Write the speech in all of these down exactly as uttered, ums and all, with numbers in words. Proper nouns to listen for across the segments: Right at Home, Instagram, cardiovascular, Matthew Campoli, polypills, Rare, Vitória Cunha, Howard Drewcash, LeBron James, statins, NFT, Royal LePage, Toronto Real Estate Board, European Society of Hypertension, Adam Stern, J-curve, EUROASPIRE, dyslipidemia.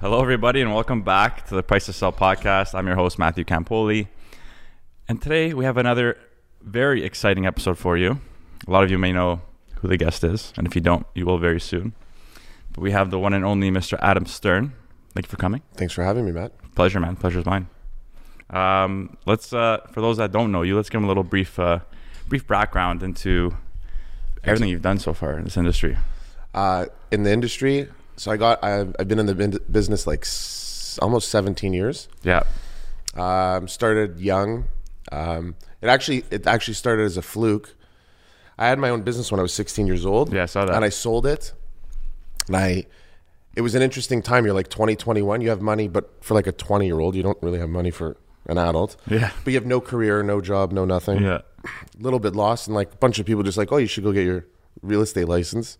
Hello, everybody, and welcome back to the Price to Sell podcast. I'm your host, Matthew Campoli. And today we have another very exciting episode for you. A lot of you may know who the guest is, and if you don't, you will very soon. But we have the one and only Mister Adam Stern. Thank you for coming. Thanks for having me, Matt. Pleasure, man. Pleasure's mine. Um, let's, uh, for those that don't know you, let's give them a little brief, uh, brief background into everything you've done so far in this industry. Uh, in the industry... So I got, I've, I've been in the business like s- almost seventeen years. Yeah. Um, started young. Um, it actually, it actually started as a fluke. I had my own business when I was sixteen years old. Yeah, I saw that. And I sold it. And I, it was an interesting time. You're like twenty, twenty-one, you have money, but for like a twenty year old, you don't really have money for an adult. Yeah. But you have no career, no job, no nothing. Yeah. A little bit lost. And like a bunch of people just like, oh, you should go get your real estate license.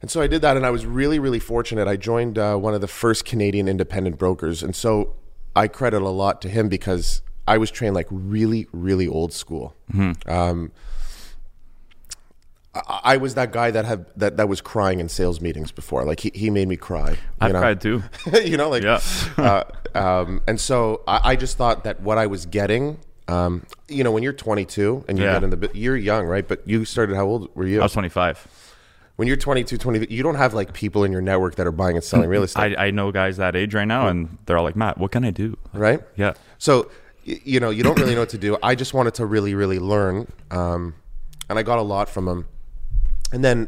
And so I did that, and I was really, really fortunate. I joined uh, one of the first Canadian independent brokers. And so I credit a lot to him because I was trained like really, really old school. Mm-hmm. Um, I, I was that guy that have that, that was crying in sales meetings before. Like he, he made me cry. You I've know? cried too. you know, like, yeah. uh, um, and so I, I just thought that what I was getting, um, you know, when you're twenty-two and you yeah. get in the, you're young, right? But you started, how old were you? I was twenty-five. When you're twenty-two, twenty, you don't have like people in your network that are buying and selling real estate. I, I know guys that age right now, and they're all like, Matt, what can I do? Like, right? Yeah. So, you know, you don't really know what to do. I just wanted to really, really learn. Um, and I got a lot from him. And then,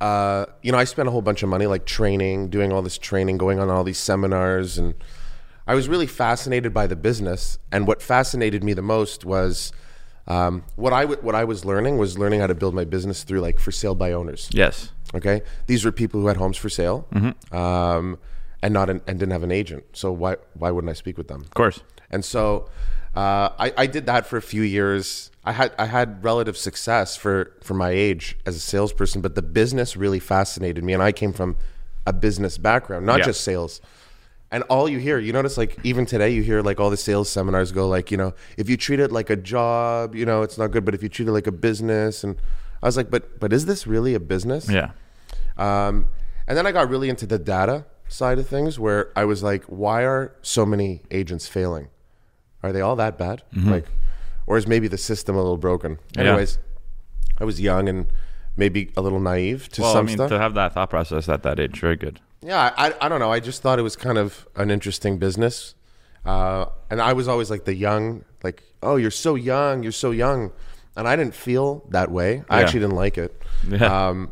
uh, you know, I spent a whole bunch of money, like training, doing all this training, going on all these seminars. And I was really fascinated by the business. And what fascinated me the most was... Um, what I w- what I was learning was learning how to build my business through like for sale by owners. Yes. Okay. These were people who had homes for sale, mm-hmm. um, and not an, and didn't have an agent. So why why wouldn't I speak with them? Of course. And so uh, I I did that for a few years. I had I had relative success for for my age as a salesperson, but the business really fascinated me, and I came from a business background, not yeah. just sales. And all you hear, you notice like even today you hear like all the sales seminars go like, you know, if you treat it like a job, you know, it's not good, but if you treat it like a business. And I was like, but but is this really a business? Yeah. Um, and then I got really into the data side of things where I was like, why are so many agents failing? Are they all that bad? Mm-hmm. Like, or is maybe the system a little broken? Anyways, yeah. I was young and maybe a little naive to well, some I mean, stuff. To have that thought process at that age, very good. Yeah, I I don't know. I just thought it was kind of an interesting business. Uh, and I was always like the young, like, oh, you're so young, you're so young. And I didn't feel that way. I yeah. actually didn't like it. Yeah. Um,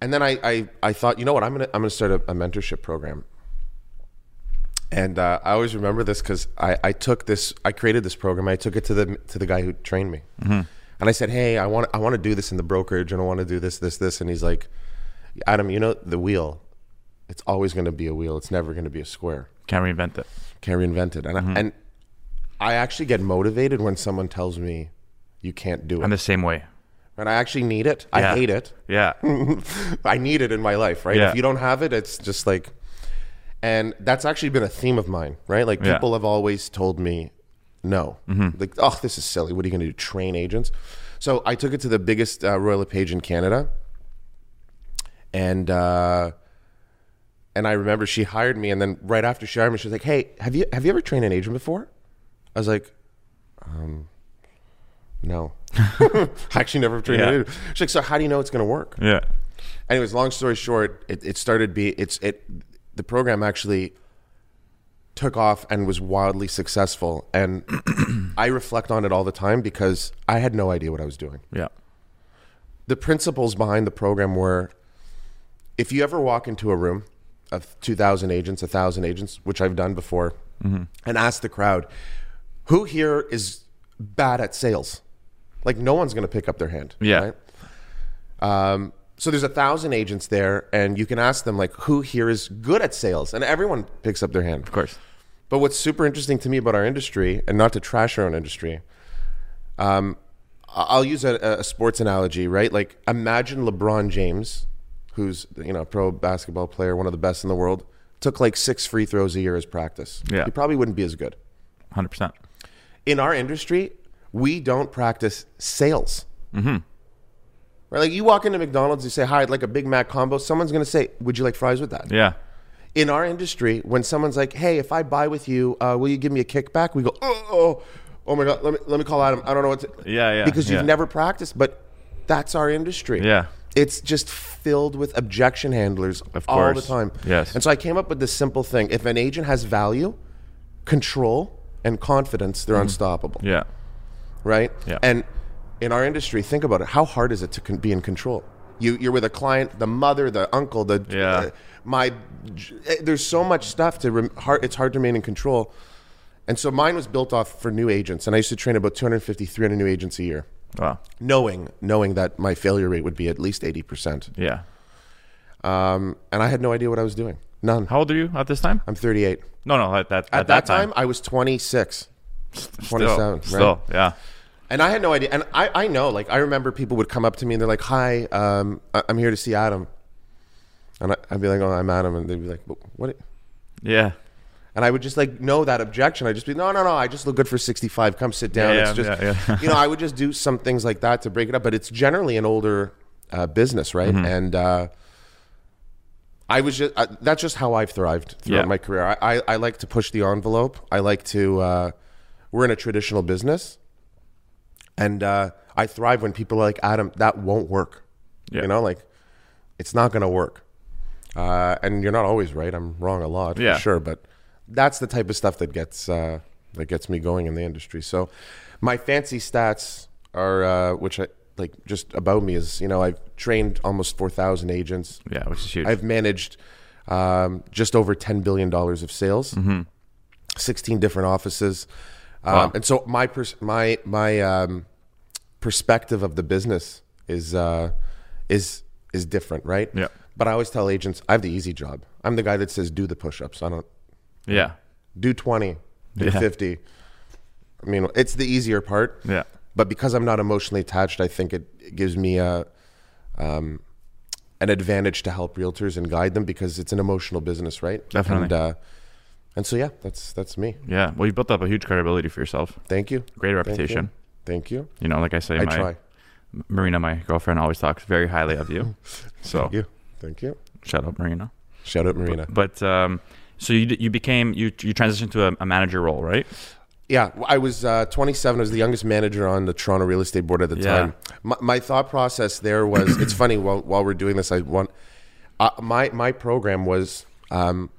and then I, I, I thought, you know what, I'm going to I'm gonna start a, a mentorship program. And uh, I always remember this because I, I took this, I created this program. I took it to the to the guy who trained me. Mm-hmm. And I said, hey, I want I want to do this in the brokerage and I want to do this, this, this. And he's like, Adam, you know, the wheel, it's always going to be a wheel. It's never going to be a square. Can't reinvent it. Can't reinvent it. And, mm-hmm. I, and I actually get motivated when someone tells me you can't do it. I'm the same way. And I actually need it. Yeah. I hate it. Yeah. I need it in my life, right? Yeah. If you don't have it, it's just like, and that's actually been a theme of mine, right? Like people yeah. have always told me no. Mm-hmm. Like, oh, this is silly. What are you going to do? Train agents? So I took it to the biggest uh, Royal LePage in Canada. And uh, and I remember she hired me, and then right after she hired me, she was like, "Hey, have you have you ever trained an agent before?" I was like, um, "No, I actually never trained yeah. an agent." She's like, "So how do you know it's going to work?" Yeah. Anyways, long story short, it, it started be it's it the program actually took off and was wildly successful, and I reflect on it all the time because I had no idea what I was doing. Yeah. The principles behind the program were. If you ever walk into a room of two thousand agents, one thousand agents, which I've done before, mm-hmm. and ask the crowd, who here is bad at sales? Like no one's going to pick up their hand. Yeah. Right? Um, so there's one thousand agents there and you can ask them like, who here is good at sales? And everyone picks up their hand. Of course. But what's super interesting to me about our industry, and not to trash our own industry, um, I'll use a, a sports analogy, right? Like imagine LeBron James... who's, you know, a pro basketball player, one of the best in the world, took like six free throws a year as practice. Yeah. He probably wouldn't be as good. one hundred percent. In our industry, we don't practice sales. Mm-hmm. Right? Like you walk into McDonald's, you say, hi, I'd like a Big Mac combo. Someone's going to say, would you like fries with that? Yeah. In our industry, when someone's like, hey, if I buy with you, uh, will you give me a kickback? We go, oh, oh, oh my God, let me let me call Adam. I don't know what to... Yeah, yeah. Because you've yeah. never practiced, but that's our industry. Yeah. It's just filled with objection handlers of all the time. Yes. And so I came up with this simple thing. If an agent has value, control, and confidence, they're mm. unstoppable. Yeah. Right? Yeah. And in our industry, think about it. How hard is it to con- be in control? You, you're with a client, the mother, the uncle, the... Yeah. Uh, my... There's so much stuff to... Rem- hard, it's hard to remain in control. And so mine was built off for new agents. And I used to train about two hundred fifty, three hundred new agents a year. Wow. Knowing knowing that my failure rate would be at least eighty percent. Yeah. Um, and I had no idea what I was doing. None. How old are you at this time? I'm thirty-eight. No, no. At that, at at that time, time, I was twenty-six. twenty-seven. Right? Still, yeah. And I had no idea. And I, I know, like, I remember people would come up to me and they're like, hi, um, I'm here to see Adam. And I, I'd be like, oh, I'm Adam. And they'd be like, what? Yeah. And I would just like know that objection. I'd just be, no, no, no, I just look good for sixty-five. Come sit down. Yeah, it's just, yeah, yeah. You know, I would just do some things like that to break it up. But it's generally an older uh, business, right? Mm-hmm. And uh, I was just, uh, that's just how I've thrived throughout yeah. my career. I, I, I like to push the envelope. I like to, uh, we're in a traditional business. And uh, I thrive when people are like, Adam, that won't work. Yeah. You know, like, it's not going to work. Uh, and you're not always right. I'm wrong a lot, yeah. for sure. But that's the type of stuff that gets uh, that gets me going in the industry. So my fancy stats are, uh, which I like just about me is, you know, I've trained almost four thousand agents. Yeah, which is huge. I've managed um, just over ten billion dollars of sales, mm-hmm. sixteen different offices. Um, wow. And so my pers- my my um, perspective of the business is uh, is is different, right? Yeah. But I always tell agents, I have the easy job. I'm the guy that says, do the push-ups. I don't... Yeah. Do twenty, do yeah. fifty. I mean, it's the easier part. Yeah. But because I'm not emotionally attached, I think it, it gives me a, um, an advantage to help realtors and guide them because it's an emotional business, right? Definitely. And, uh, and so, yeah, that's that's me. Yeah. Well, you've built up a huge credibility for yourself. Thank you. Great reputation. Thank you. Thank you. You know, like I say, I my, try. Marina, my girlfriend, always talks very highly of you. So Thank you. Thank you. Shout out, Marina. Shout out, Marina. But... but um, so you you became, you you transitioned to a, a manager role, right? Yeah, I was uh, twenty-seven. I was the youngest manager on the Toronto Real Estate Board at the yeah. time. My, my thought process there was, it's funny, while while we're doing this, I want, uh, my my program was, um,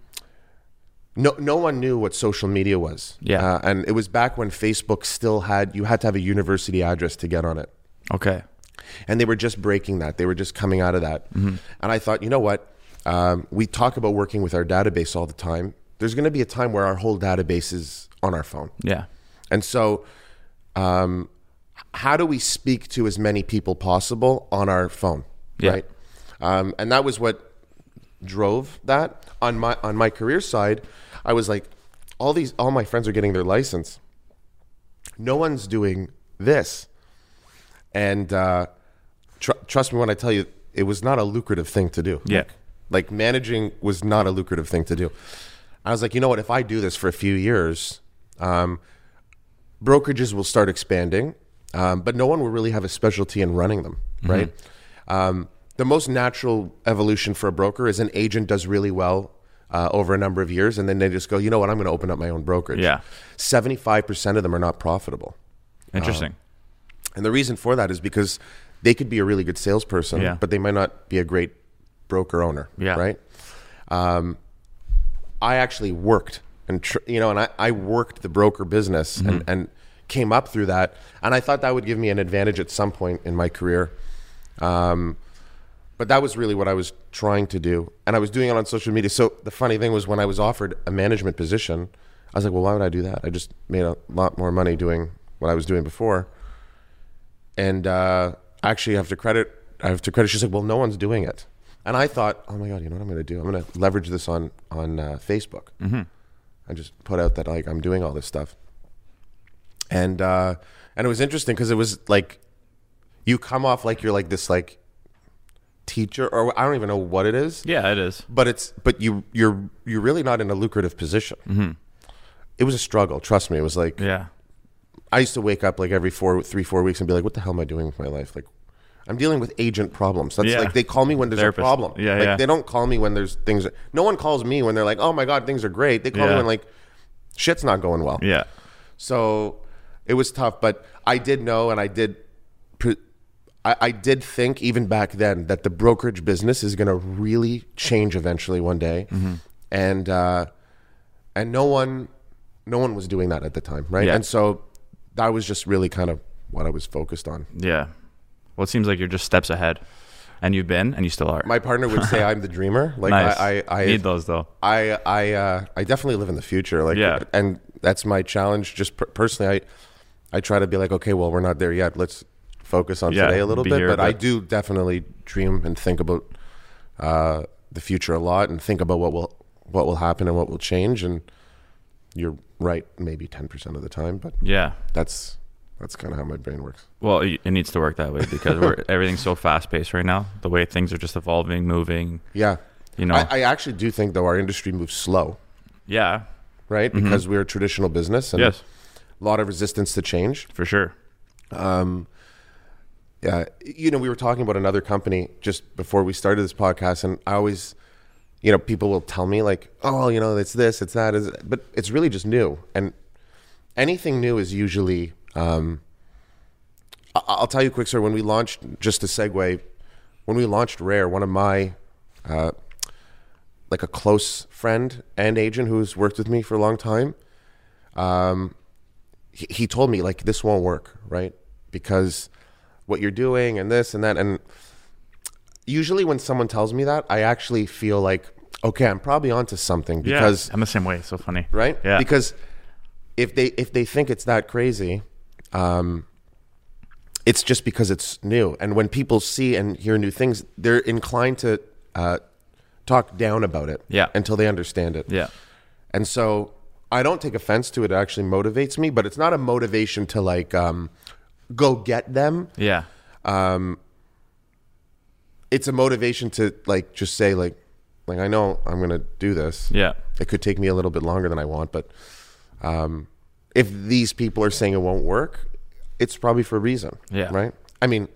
no no one knew what social media was. Yeah. Uh, and it was back when Facebook still had, you had to have a university address to get on it. Okay. And they were just breaking that. They were just coming out of that. Mm-hmm. And I thought, you know what? Um, we talk about working with our database all the time. There's going to be a time where our whole database is on our phone. Yeah. And so um, how do we speak to as many people possible on our phone? Yeah. Right. Um, and that was what drove that. On my on my career side, I was like, all these all my friends are getting their license. No one's doing this. And uh, tr- trust me when I tell you, it was not a lucrative thing to do. Yeah. Like, managing was not a lucrative thing to do. I was like, you know what? If I do this for a few years, um, brokerages will start expanding, um, but no one will really have a specialty in running them, mm-hmm. right? Um, the most natural evolution for a broker is an agent does really well uh, over a number of years, and then they just go, you know what? I'm going to open up my own brokerage. Yeah. seventy-five percent of them are not profitable. Interesting. Um, and the reason for that is because they could be a really good salesperson, yeah. but they might not be a great broker owner, yeah. right? Um, I actually worked, and tr- you know, and I, I worked the broker business mm-hmm. and, and came up through that, and I thought that would give me an advantage at some point in my career. Um, but that was really what I was trying to do, and I was doing it on social media. So the funny thing was, when I was offered a management position, I was like, well, why would I do that? I just made a lot more money doing what I was doing before. And uh, actually, I have to credit. I have to credit. She's like, well, no one's doing it. And I thought, oh my God, you know what I'm going to do? I'm going to leverage this on on uh, Facebook. Mm-hmm. I just put out that like I'm doing all this stuff, and uh, and it was interesting because it was like you come off like you're like this like teacher, or I don't even know what it is. Yeah, it is. But it's but you you're you're really not in a lucrative position. Mm-hmm. It was a struggle. Trust me, it was like yeah. I used to wake up like every four three four weeks and be like, what the hell am I doing with my life? Like I'm dealing with agent problems. That's yeah. like they call me when there's Therapist. a problem. Yeah, like yeah. they don't call me when there's things. No one calls me when they're like, oh my God, things are great. They call yeah. me when like shit's not going well. Yeah. So it was tough, but I did know, and I did, pre- I, I did think even back then that the brokerage business is going to really change eventually one day, mm-hmm. and uh, and no one, no one was doing that at the time, right? Yeah. And so that was just really kind of what I was focused on. Yeah. Well, it seems like you're just steps ahead, and you've been, and you still are. My partner would say I'm the dreamer. Like nice. I, I, I need those though. I, I, uh, I definitely live in the future. Like, yeah. and that's my challenge. Just per- personally, I, I try to be like, okay, well, we're not there yet. Let's focus on yeah, today a little bit. Here, but, but I do definitely dream and think about uh, the future a lot, and think about what will, what will happen and what will change. And you're right, maybe ten percent of the time, but yeah, that's. That's kind of how my brain works. Well, it needs to work that way because we're, everything's so fast-paced right now. The way things are just evolving, moving. Yeah. You know, I, I actually do think, though, our industry moves slow. Yeah. Right? Mm-hmm. Because we're a traditional business. And yes. a lot of resistance to change. For sure. Um, yeah. You know, we were talking about another company just before we started this podcast, and I always, you know, people will tell me like, oh, you know, it's this, it's that. It's, but it's really just new. And anything new is usually... Um, I'll tell you a quick story. When we launched, just to segue, when we launched Rare, one of my, uh, like a close friend and agent who's worked with me for a long time, um, he, he told me like, this won't work, right? Because what you're doing and this and that. And usually when someone tells me that, I actually feel like, okay, I'm probably onto something because yeah, I'm the same way. It's so funny. Right? Yeah. Because if they, if they think it's that crazy, Um, it's just because it's new. And when people see and hear new things, they're inclined to uh, talk down about it yeah. until they understand it. Yeah. And so I don't take offense to it. It actually motivates me, but it's not a motivation to like um, go get them. Yeah. Um, it's a motivation to like just say like, like I know I'm going to do this. Yeah. It could take me a little bit longer than I want, but... Um, if these people are saying it won't work, it's probably for a reason, yeah. right? I mean,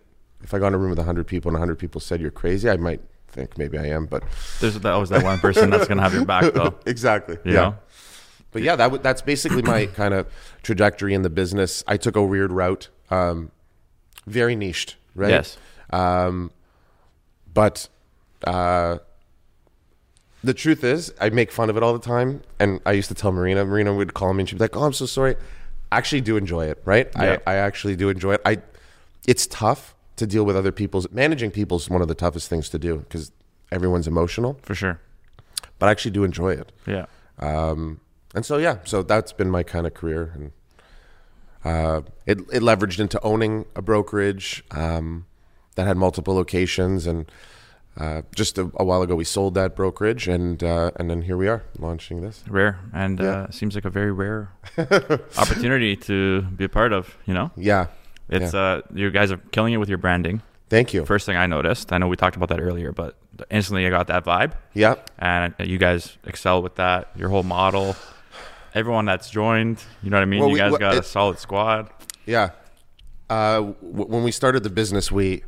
if I got in a room with one hundred people and one hundred people said you're crazy, I might think maybe I am, but... There's always that one person that's going to have your back, though. Exactly, you yeah. know? But yeah, that w- that's basically my kind of trajectory in the business. I took a weird route, um, very niched, right? Yes. Um, but uh, the truth is, I make fun of it all the time. And I used to tell Marina, Marina would call me and she'd be like, oh, I'm so sorry. I actually do enjoy it, right? Yeah. I, I actually do enjoy it. I, it's tough to deal with other people's, managing people is one of the toughest things to do because everyone's emotional. For sure. But I actually do enjoy it. Yeah. Um, and so, yeah, so that's been my kind of career. And uh, it, it leveraged into owning a brokerage um, that had multiple locations and, Uh, just a, a while ago, we sold that brokerage, and uh, and then here we are launching this Rare, and yeah. uh, seems like a very rare opportunity to be a part of. You know, yeah, it's yeah. uh, you guys are killing it with your branding. Thank you. First thing I noticed, I know we talked about that earlier, but instantly I got that vibe. Yeah, and you guys excel with that. Your whole model, everyone that's joined, you know what I mean. Well, you we, guys well, got it, a solid squad. Yeah. Uh, w- when we started the business, we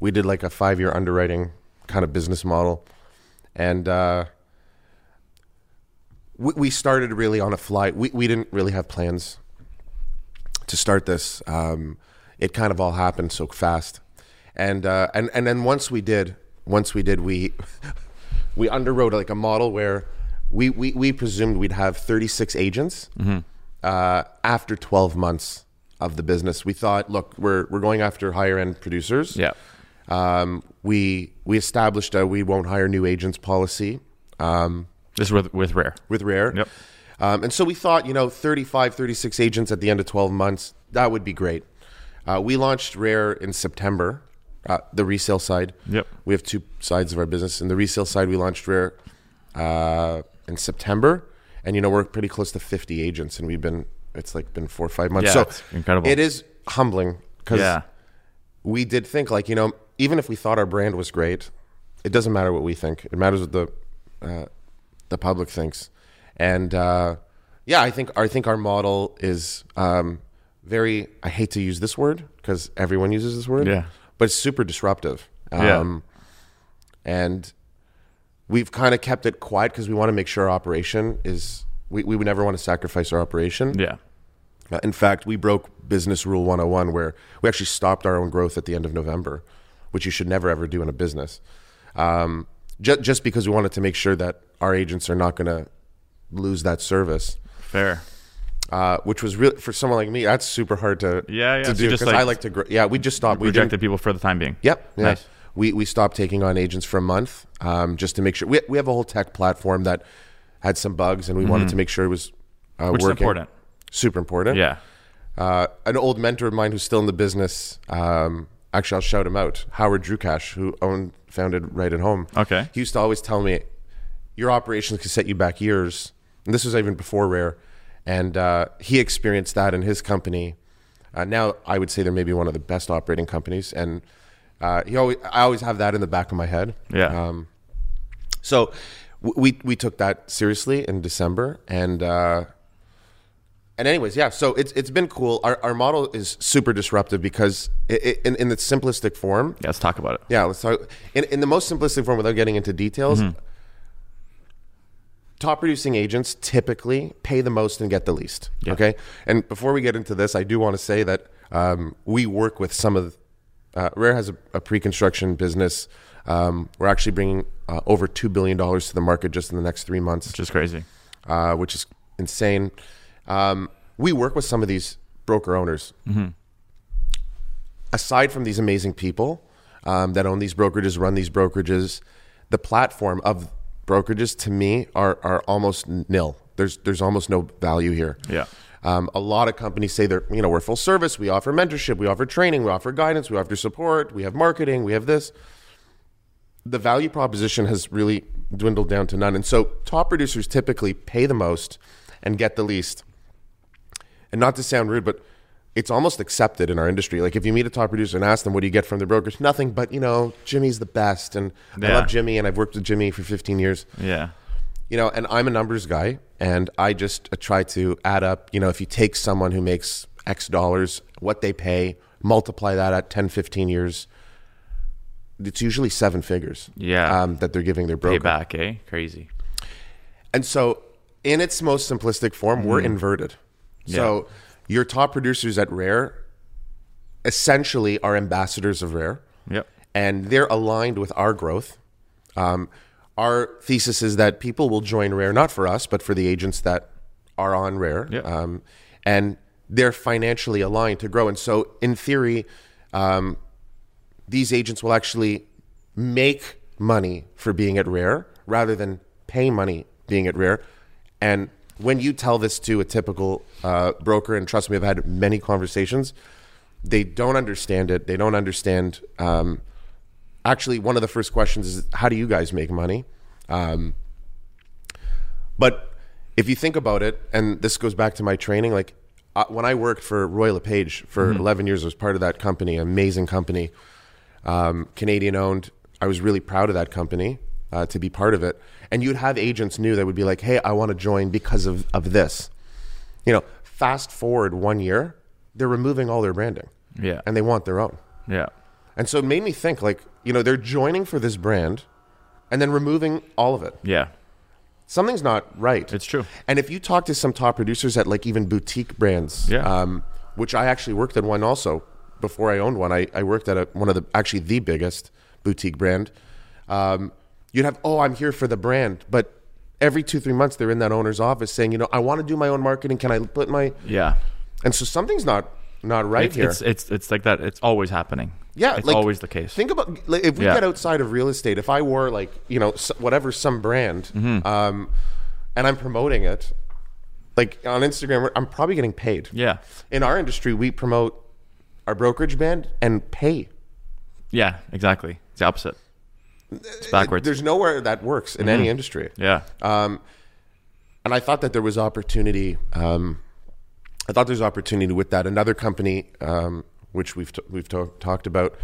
we did like a five year underwriting kind of business model. And uh, we, we started really on a fly. We, we didn't really have plans to start this. Um, it kind of all happened so fast. And uh, and, and then once we did, once we did, we we underwrote like a model where we, we, we presumed we'd have thirty-six agents mm-hmm. uh, after twelve months of the business. We thought, look, we're we're going after higher end producers. Yeah. Um, we we established a we won't hire new agents policy. Um, this is with, with Rare. With Rare. Yep. Um, and so we thought, you know, thirty-five, thirty-six agents at the end of twelve months, that would be great. Uh, we launched Rare in September, uh, the resale side. Yep. We have two sides of our business. In the resale side, we launched Rare uh, in September. And, you know, we're pretty close to fifty agents. And we've been, it's like been four or five months. Yeah, so it's incredible. It is humbling because yeah. we did think like, you know, even if we thought our brand was great, it doesn't matter what we think. It matters what the uh, the public thinks. And uh, yeah, I think I think our model is um, very. I hate to use this word because everyone uses this word. Yeah. but it's super disruptive. Um, yeah. And we've kind of kept it quiet because we want to make sure our operation is, we, we would never want to sacrifice our operation. Yeah. Uh, in fact, we broke business rule one oh one where we actually stopped our own growth at the end of November, which you should never, ever do in a business. Um, ju- just because we wanted to make sure that our agents are not going to lose that service. Fair. Uh, which was really, for someone like me, that's super hard to, yeah, yeah. to so do because like, I like to grow. Yeah, we just stopped. We rejected people for the time being. Yep. Yeah. Nice. We we stopped taking on agents for a month um, just to make sure. We we have a whole tech platform that had some bugs, and we mm-hmm. wanted to make sure it was uh, which working. Is important. Super important. Yeah. Uh, an old mentor of mine who's still in the business, um, actually I'll shout him out, Howard Drewcash, who owned, founded Right at Home. Okay. He used to always tell me, your operations could set you back years. And this was even before Rare. And uh, he experienced that in his company. Uh, now I would say they're maybe one of the best operating companies. And uh, he always, I always have that in the back of my head. Yeah. Um, so w- we we took that seriously in December. And uh, and anyways, yeah. So it's it's been cool. Our our model is super disruptive because it, it, in in the simplistic form. Yeah, let's talk about it. Yeah, let's talk in in the most simplistic form without getting into details. Mm-hmm. Top producing agents typically pay the most and get the least. Yeah. Okay. And before we get into this, I do want to say that um, we work with some of, uh, Rare has a, a pre-construction business. Um, we're actually bringing uh, over two billion dollars to the market just in the next three months. Which is crazy. Uh, which is insane. Um, we work with some of these broker owners. Mm-hmm. Aside from these amazing people um, that own these brokerages, run these brokerages, the platform of brokerages to me are are almost nil. There's there's almost no value here. Yeah. Um, a lot of companies say they're, you know, we're full service, we offer mentorship, we offer training, we offer guidance, we offer support, we have marketing, we have this. The value proposition has really dwindled down to none. And so top producers typically pay the most and get the least. And not to sound rude, but it's almost accepted in our industry. Like if you meet a top producer and ask them, what do you get from the brokers? Nothing but, you know, Jimmy's the best. And yeah. I love Jimmy and I've worked with Jimmy for fifteen years. Yeah. You know, and I'm a numbers guy and I just try to add up, you know, if you take someone who makes X dollars, what they pay, multiply that at ten, fifteen years, it's usually seven figures. Yeah. Um, that they're giving their broker. Payback, eh? Crazy. And so in its most simplistic form, mm. we're inverted. Yeah. So your top producers at Rare essentially are ambassadors of Rare. Yep. And they're aligned with our growth. Um, our thesis is that people will join Rare, not for us, but for the agents that are on Rare. Yep. Um, and they're financially aligned to grow. And so in theory, um, these agents will actually make money for being at Rare rather than pay money being at Rare. And when you tell this to a typical uh, broker, and trust me, I've had many conversations, they don't understand it. They don't understand. Um, actually, one of the first questions is, how do you guys make money? Um, but if you think about it, and this goes back to my training, like uh, when I worked for Royal LePage for mm-hmm. eleven years, I was part of that company, amazing company, um, Canadian owned. I was really proud of that company. Uh, to be part of it. And you'd have agents new that would be like, hey, I want to join because of, of this. You know, fast forward one year, they're removing all their branding. Yeah. And they want their own. Yeah. And so it made me think like, you know, they're joining for this brand and then removing all of it. Yeah. Something's not right. It's true. And if you talk to some top producers at like even boutique brands, yeah. um, which I actually worked at one also before I owned one, I, I worked at a, one of the, actually the biggest boutique brand. Um, You'd have, oh, I'm here for the brand. But every two, three months, they're in that owner's office saying, you know, I want to do my own marketing. Can I put my... Yeah. And so something's not not right it's, here. It's, it's it's like that. It's always happening. Yeah. It's like, always the case. Think about, like, if we yeah. get outside of real estate, if I wore like, you know, whatever, some brand, mm-hmm. um, and I'm promoting it, like on Instagram, I'm probably getting paid. Yeah. In our industry, we promote our brokerage brand and pay. Yeah, exactly. It's the opposite. It's backwards. There's nowhere that works in mm-hmm. any industry. Yeah. Um, and I thought that there was opportunity. Um, I thought there's opportunity with that. Another company, um, which we've t- we've t- talked about,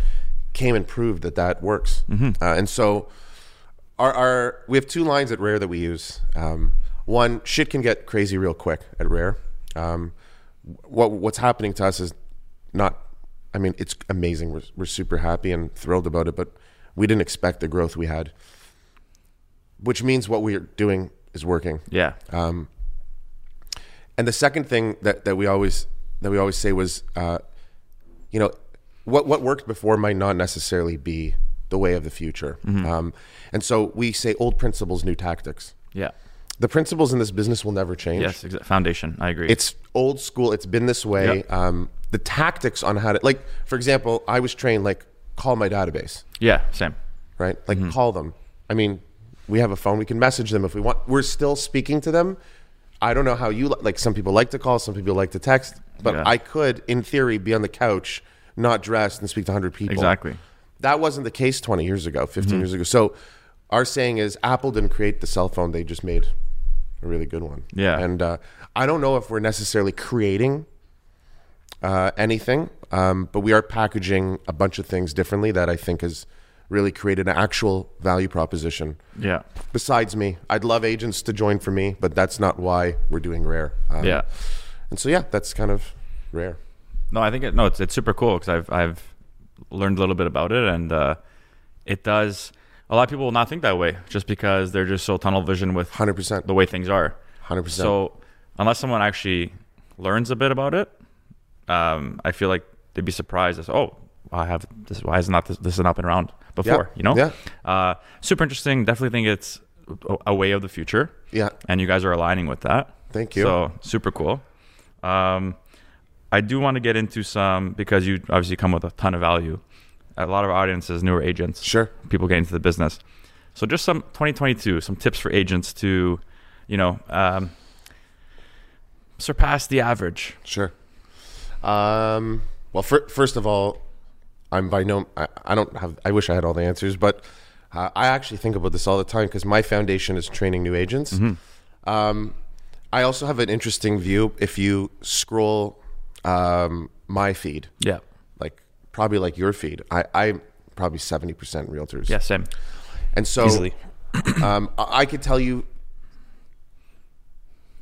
came and proved that that works. Mm-hmm. Uh, and so, our, our we have two lines at Rare that we use. Um, one, shit can get crazy real quick at Rare. Um, what what's happening to us is not I mean, it's amazing. We're, we're super happy and thrilled about it, but we didn't expect the growth we had, which means what we're doing is working. Yeah. Um, and the second thing that, that we always that we always say was, uh, you know, what what worked before might not necessarily be the way of the future. Mm-hmm. Um, and so we say old principles, new tactics. Yeah. The principles in this business will never change. Yes, exa- foundation. I agree. It's old school. It's been this way. Yep. Um, the tactics on how to, like, for example, I was trained, like, call my database. Yeah, same. Right? Like, mm-hmm. call them. I mean, we have a phone. We can message them if we want. We're still speaking to them. I don't know how you, like, some people like to call, some people like to text, but yeah. I could, in theory, be on the couch, not dressed, and speak to one hundred people. Exactly. That wasn't the case twenty years ago, fifteen mm-hmm. years ago. So our saying is Apple didn't create the cell phone. They just made a really good one. Yeah. And uh, I don't know if we're necessarily creating uh, anything, um, but we are packaging a bunch of things differently that I think has really created an actual value proposition. Yeah. Besides me, I'd love agents to join for me, but that's not why we're doing Rare. Um, yeah. And so, yeah, that's kind of Rare. No, I think it, no, it's it's super cool because I've I've learned a little bit about it, and uh, it does. A lot of people will not think that way just because they're just so tunnel vision with one hundred percent the way things are. one hundred percent. So unless someone actually learns a bit about it, um, I feel like they'd be surprised as, oh, I have this. Why is not this? This has not been around before, yeah. you know? Yeah. Uh, super interesting. Definitely think it's a way of the future. Yeah. And you guys are aligning with that. Thank you. So super cool. Um, I do want to get into some, because you obviously come with a ton of value. A lot of audiences, newer agents, sure, people getting into the business. So just some twenty twenty-two, some tips for agents to, you know, um, surpass the average. Sure. Um, well, for, first of all, I'm by no, I, I don't have, I wish I had all the answers, but uh, I actually think about this all the time because my foundation is training new agents. Mm-hmm. Um, I also have an interesting view. If you scroll um, my feed, yeah, probably like your feed. I, I'm probably seventy percent realtors. Yeah, same. And so easily. um, I could tell you,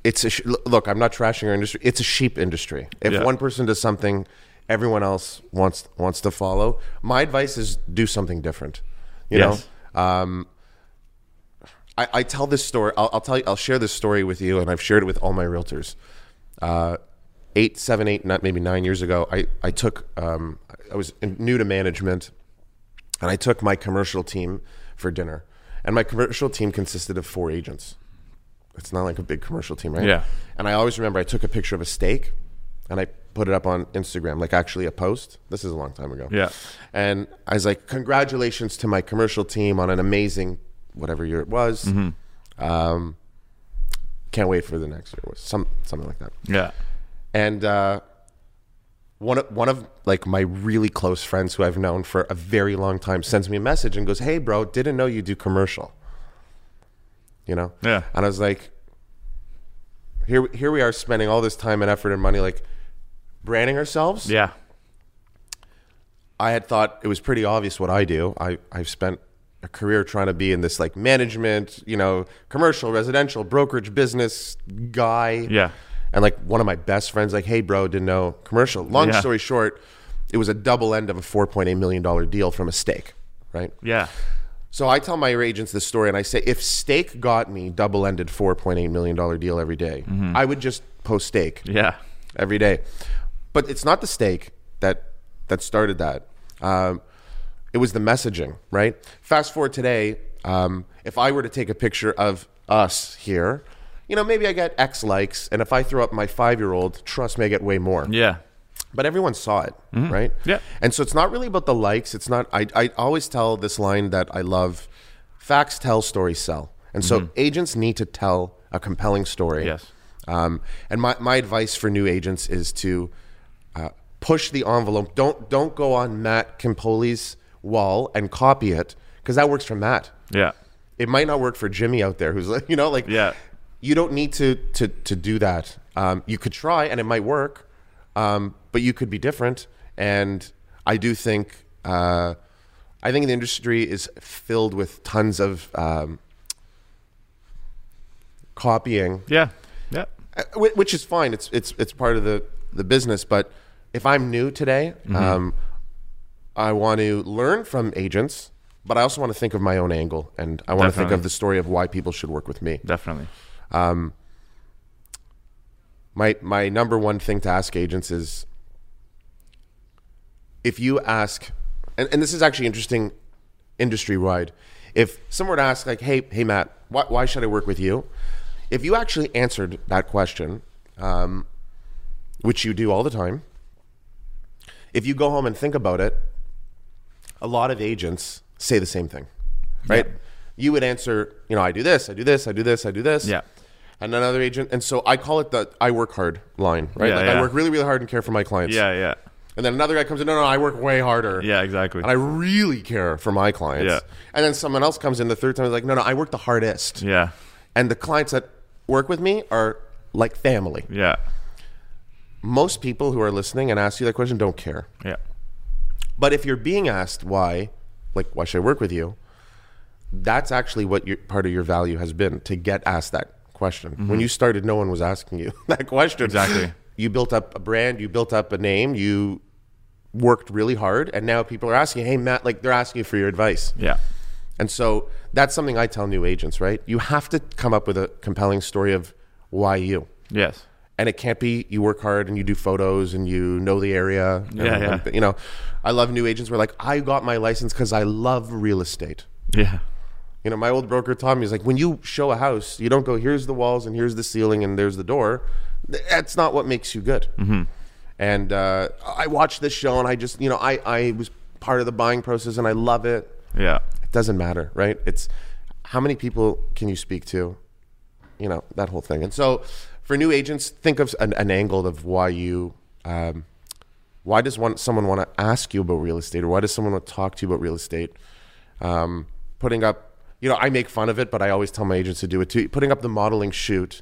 it's a sh- look, I'm not trashing our industry. It's a sheep industry. If yeah. one person does something, everyone else wants wants to follow. My advice is do something different. You yes. know, um, I, I tell this story. I'll, I'll tell you. I'll share this story with you, and I've shared it with all my realtors. Uh, eight, seven, eight, not maybe nine years ago, I I took. Um, I was new to management, and I took my commercial team for dinner. And my commercial team consisted of four agents. It's not like a big commercial team, right? Yeah. And I always remember I took a picture of a steak, and I put it up on Instagram, like actually a post. This is a long time ago. Yeah. And I was like, congratulations to my commercial team on an amazing, whatever year it was. Mm-hmm. Um, can't wait for the next year. It was some, something like that. Yeah. And uh, one of, one of like my really close friends who I've known for a very long time sends me a message and goes, "Hey, bro, didn't know you do commercial." You know? Yeah. And I was like, "Here, here we are spending all this time and effort and money like branding ourselves." Yeah. I had thought it was pretty obvious what I do. I I've spent a career trying to be in this like management, you know, commercial, residential, brokerage business guy. Yeah. And like one of my best friends, like, "Hey, bro, didn't know commercial." Long yeah. story short, it was a double end of a four point eight million dollars deal from a steak, right? Yeah. So I tell my agents this story, and I say, if steak got me double-ended four point eight million dollars deal every day, mm-hmm. I would just post steak. Yeah. Every day. But it's not the steak that that started that. Um, it was the messaging, right? Fast forward today, um, if I were to take a picture of us here, you know, maybe I get X likes, and if I throw up my five-year-old, trust me, I get way more. Yeah. But everyone saw it, mm-hmm. right? Yeah. And so it's not really about the likes. It's not. I I always tell this line that I love: facts tell, stories sell. And so mm-hmm. agents need to tell a compelling story. Yes. Um, and my, my advice for new agents is to uh, push the envelope. Don't don't go on Matt Campoli's wall and copy it, because that works for Matt. Yeah. It might not work for Jimmy out there, who's like, you know, like yeah. You don't need to to to do that. Um, you could try, and it might work, um, but you could be different. And I do think, uh, I think the industry is filled with tons of um, copying. Yeah, yeah. Which is fine. It's it's it's part of the, the business. But if I'm new today, mm-hmm. um, I want to learn from agents, but I also want to think of my own angle, and I want Definitely. to think of the story of why people should work with me. Definitely. Um, my my number one thing to ask agents is, if you ask, and, and this is actually interesting industry-wide, if someone were to ask, like, hey, hey Matt, why, why should I work with you? If you actually answered that question, um, which you do all the time, if you go home and think about it, a lot of agents say the same thing, right? Yeah. You would answer, you know, I do this, I do this, I do this, I do this. Yeah. And another agent. And so I call it the I work hard line, right? Yeah, like yeah. I work really, really hard and care for my clients. Yeah, yeah. And then another guy comes in, no, no, I work way harder. Yeah, exactly. And I really care for my clients. Yeah. And then someone else comes in the third time is like, no, no, I work the hardest. Yeah. And the clients that work with me are like family. Yeah. Most people who are listening and ask you that question don't care. Yeah. But if you're being asked why, like, why should I work with you? That's actually what your, part of your value has been, to get asked that question. Mm-hmm. When you started, no one was asking you that question. Exactly. You built up a brand, you built up a name, you worked really hard, and now people are asking, hey, Matt, like, they're asking you for your advice. Yeah. And so that's something I tell new agents, right? You have to come up with a compelling story of why you. Yes. And it can't be you work hard and you do photos and you know the area. And, yeah, yeah. And, you know, I love new agents. We're like, I got my license because I love real estate. Yeah. You know, my old broker taught me, he's like, when you show a house, you don't go, here's the walls and here's the ceiling and there's the door. That's not what makes you good. Mm-hmm. And uh, I watched this show and I just, you know, I, I was part of the buying process and I love it. Yeah. It doesn't matter, right? It's how many people can you speak to? You know, that whole thing. And so... for new agents, think of an, an angle of why you, um, why does one, someone want to ask you about real estate, or why does someone want to talk to you about real estate? Um, putting up, you know, I make fun of it, but I always tell my agents to do it too. Putting up the modeling shoot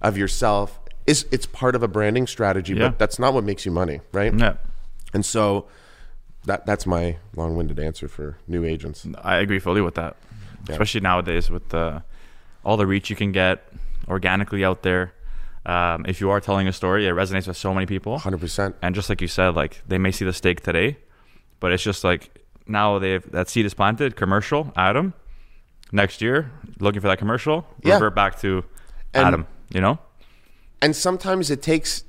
of yourself is, it's part of a branding strategy, yeah. but that's not what makes you money, right? No. And so that that's my long-winded answer for new agents. I agree fully with that, yeah. especially nowadays with uh, all the reach you can get organically out there. Um, if you are telling a story, it resonates with so many people. one hundred percent. And just like you said, like, they may see the steak today, but it's just like, now they've, that seed is planted, commercial, Adam. Next year, looking for that commercial, yeah. revert back to and, Adam, you know? And sometimes it takes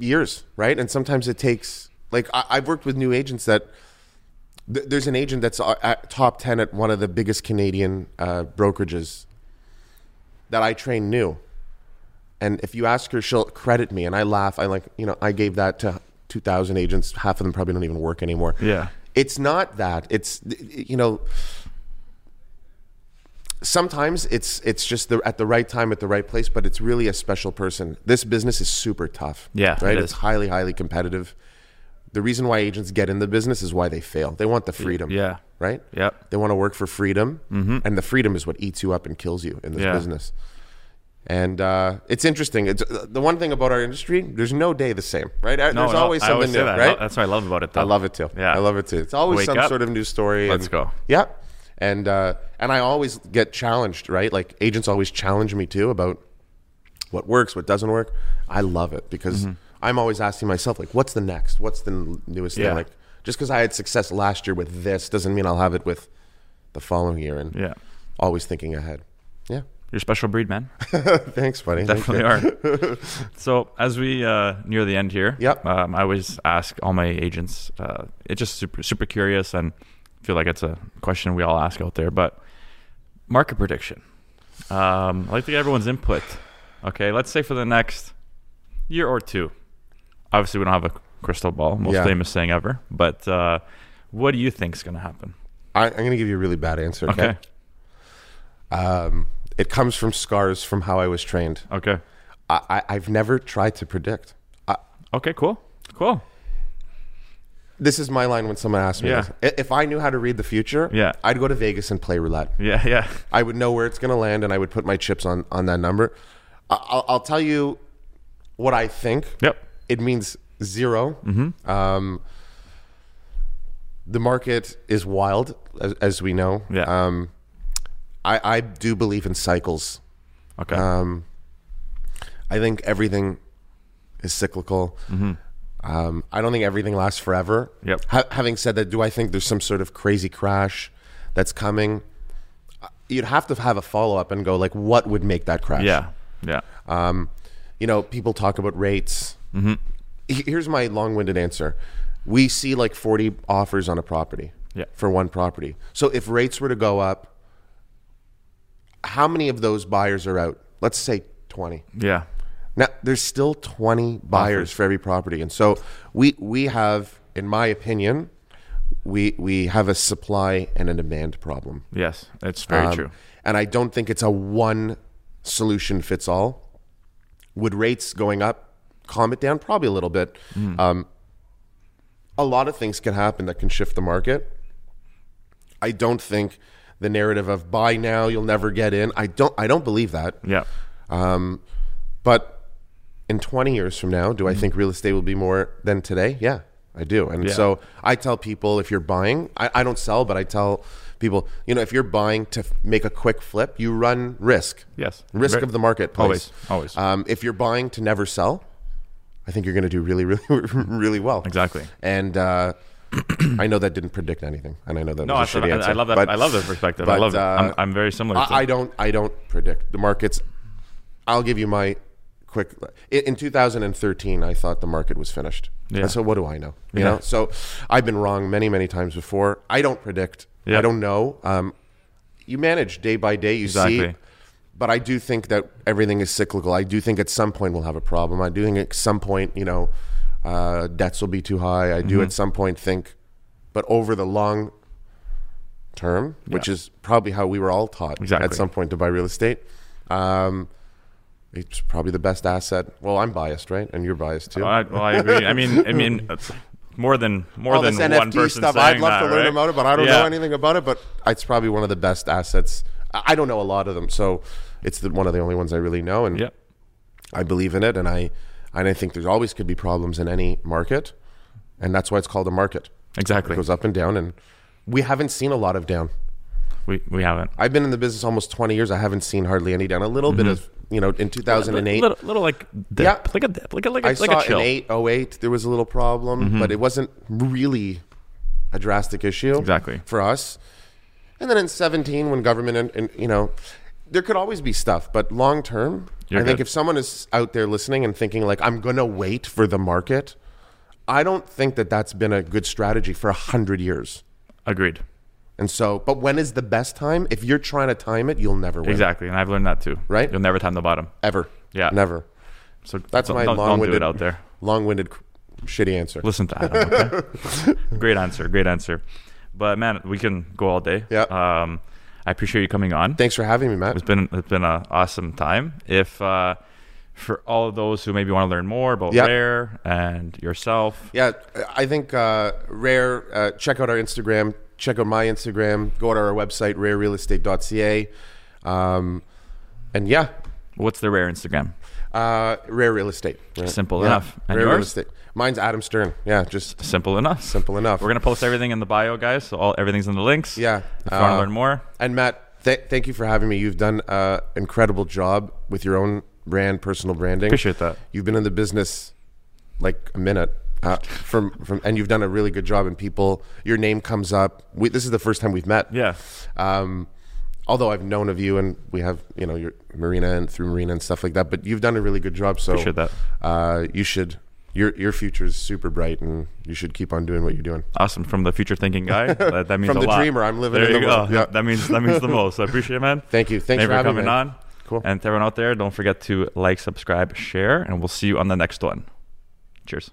years, right? And sometimes it takes, like, I, I've worked with new agents that, th- there's an agent that's at top ten at one of the biggest Canadian uh, brokerages that I train new. And if you ask her, she'll credit me. And I laugh. I like, you know, I gave that to two thousand agents. Half of them probably don't even work anymore. Yeah. It's not that. It's, you know, sometimes it's it's just the, at the right time, at the right place, but it's really a special person. This business is super tough. Yeah, right? It it's highly, highly competitive. The reason why agents get in the business is why they fail. They want the freedom. Yeah. Right? Yeah. They want to work for freedom. Mm-hmm. And the freedom is what eats you up and kills you in this yeah. business. And uh, it's interesting. It's uh, the one thing about our industry, there's no day the same, right? I, no, there's no, always something always new, that. Right? That's what I love about it, though. I love it, too. Yeah. I love it, too. It's always Wake some up. sort of new story. Let's and, go. Yeah. And, uh, and I always get challenged, right? Like, agents always challenge me, too, about what works, what doesn't work. I love it because mm-hmm. I'm always asking myself, like, what's the next? What's the newest yeah. thing? Like, just because I had success last year with this doesn't mean I'll have it with the following year. And yeah. always thinking ahead. Yeah. You're a special breed, man. Thanks, buddy. Definitely are. So as we uh, near the end here, yep. um, I always ask all my agents, uh, it's just super, super curious, and feel like it's a question we all ask out there, but market prediction. Um, I like to get everyone's input. Okay, let's say for the next year or two. Obviously, we don't have a crystal ball, most yeah. famous saying ever, but uh, what do you think is going to happen? I, I'm going to give you a really bad answer. Okay. okay. Um. It comes from scars from how I was trained. Okay. I, I, I've never tried to predict. I, okay, cool. Cool. This is my line when someone asks me yeah. this. If I knew how to read the future, yeah. I'd go to Vegas and play roulette. Yeah, yeah. I would know where it's going to land, and I would put my chips on, on that number. I, I'll, I'll tell you what I think. Yep. It means zero. Mm-hmm. Um, the market is wild, as, as we know. Yeah. Um, I, I do believe in cycles. Okay. Um, I think everything is cyclical. Mm-hmm. Um, I don't think everything lasts forever. Yep. Ha- having said that, do I think there's some sort of crazy crash that's coming? You'd have to have a follow-up and go, like, what would make that crash? Yeah, yeah. Um, you know, people talk about rates. Mm-hmm. Here's my long-winded answer. We see like forty offers on a property yeah. for one property. So if rates were to go up, how many of those buyers are out? Let's say twenty. Yeah. Now, there's still twenty buyers for every property. And so we we have, in my opinion, we we have a supply and a demand problem. Yes, that's very um, true. And I don't think it's a one solution fits all. Would rates going up calm it down? Probably a little bit. Mm. Um, a lot of things can happen that can shift the market. I don't think the narrative of buy now, you'll never get in. I don't I don't believe that. Yeah. Um, but in twenty years from now, do I think real estate will be more than today? Yeah, I do. And yeah. so I tell people, if you're buying, I, I don't sell, but I tell people, you know, if you're buying to f- make a quick flip, you run risk. Yes. Risk Re- of the marketplace. Always, always. Um, if you're buying to never sell, I think you're going to do really, really, really well. Exactly. And uh, I know that didn't predict anything. And I know that no, was a shitty answer. I love that. But, I love that perspective. But, I love it. Uh, I'm, I'm very similar I, to I don't. I don't predict the markets. I'll give you my... Quick, in two thousand thirteen, I thought the market was finished. Yeah. And so what do I know? You yeah. know, so I've been wrong many, many times before. I don't predict. Yeah. I don't know. Um, you manage day by day. You exactly. see, but I do think that everything is cyclical. I do think at some point we'll have a problem. I do think at some point, you know, uh, debts will be too high. I do mm-hmm. at some point think, but over the long term, yeah. which is probably how we were all taught exactly. at some point to buy real estate. Um, It's probably the best asset. Well, I'm biased, right? And you're biased too. Oh, I, well, I agree. I mean, I mean, more than more All than this N F T one person stuff. Saying I'd love that, to learn right? about it, but I don't yeah. know anything about it. But it's probably one of the best assets. I don't know a lot of them, so it's the, one of the only ones I really know, and yep. I believe in it. And I and I think there's always could be problems in any market, and that's why it's called a market. Exactly, it goes up and down, and we haven't seen a lot of down. We we haven't. I've been in the business almost twenty years. I haven't seen hardly any down. A little mm-hmm. bit of. You know, in two thousand eight, little, little, little like dip, yeah, like a dip, like a like a, I like saw a chill. In oh eight, there was a little problem, mm-hmm. but it wasn't really a drastic issue exactly for us. And then in seventeen, when government and, and you know, there could always be stuff, but long term, You're I good. think if someone is out there listening and thinking like, I'm gonna wait for the market, I don't think that that's been a good strategy for a hundred years. Agreed. And so, but when is the best time? If you're trying to time it, you'll never win. Exactly, and I've learned that too. Right? You'll never time the bottom. Ever. Yeah. Never. So that's my don't, long-winded don't do it out there. Long-winded, shitty answer. Listen to Adam. Okay? Great answer. Great answer. But man, we can go all day. Yeah. Um, I appreciate you coming on. Thanks for having me, Matt. It's been it's been an awesome time. If uh, for all of those who maybe want to learn more about yep. Rare and yourself. Yeah, I think uh, Rare. Uh, check out our Instagram. Check out my Instagram. Go to our website, rare real estate dot c a. Um, and yeah. What's the Rare Instagram? Uh, Rare Real Estate. Right? Simple yeah. enough. And Rare yours? Real Estate. Mine's Adam Stern. Yeah, just... Simple enough. Simple enough. We're going to post everything in the bio, guys. So all everything's in the links. Yeah. If you uh, want to learn more. And Matt, th- thank you for having me. You've done an uh, incredible job with your own brand, personal branding. Appreciate that. You've been in the business like a minute. Uh, from from and you've done a really good job, and people your name comes up. We, this is the first time we've met. Yeah. Um, although I've known of you, and we have you know your Marina and through Marina and stuff like that. But you've done a really good job. So appreciate that. Uh, you should your your future is super bright, and you should keep on doing what you're doing. Awesome. From the future thinking guy, that, that means from a the lot. Dreamer. I'm living. There in you the go. Yeah. That means that means the most. So I appreciate it, man. Thank you. Thanks Thank for, for having coming me. on. Cool. And to everyone out there, don't forget to like, subscribe, share, and we'll see you on the next one. Cheers.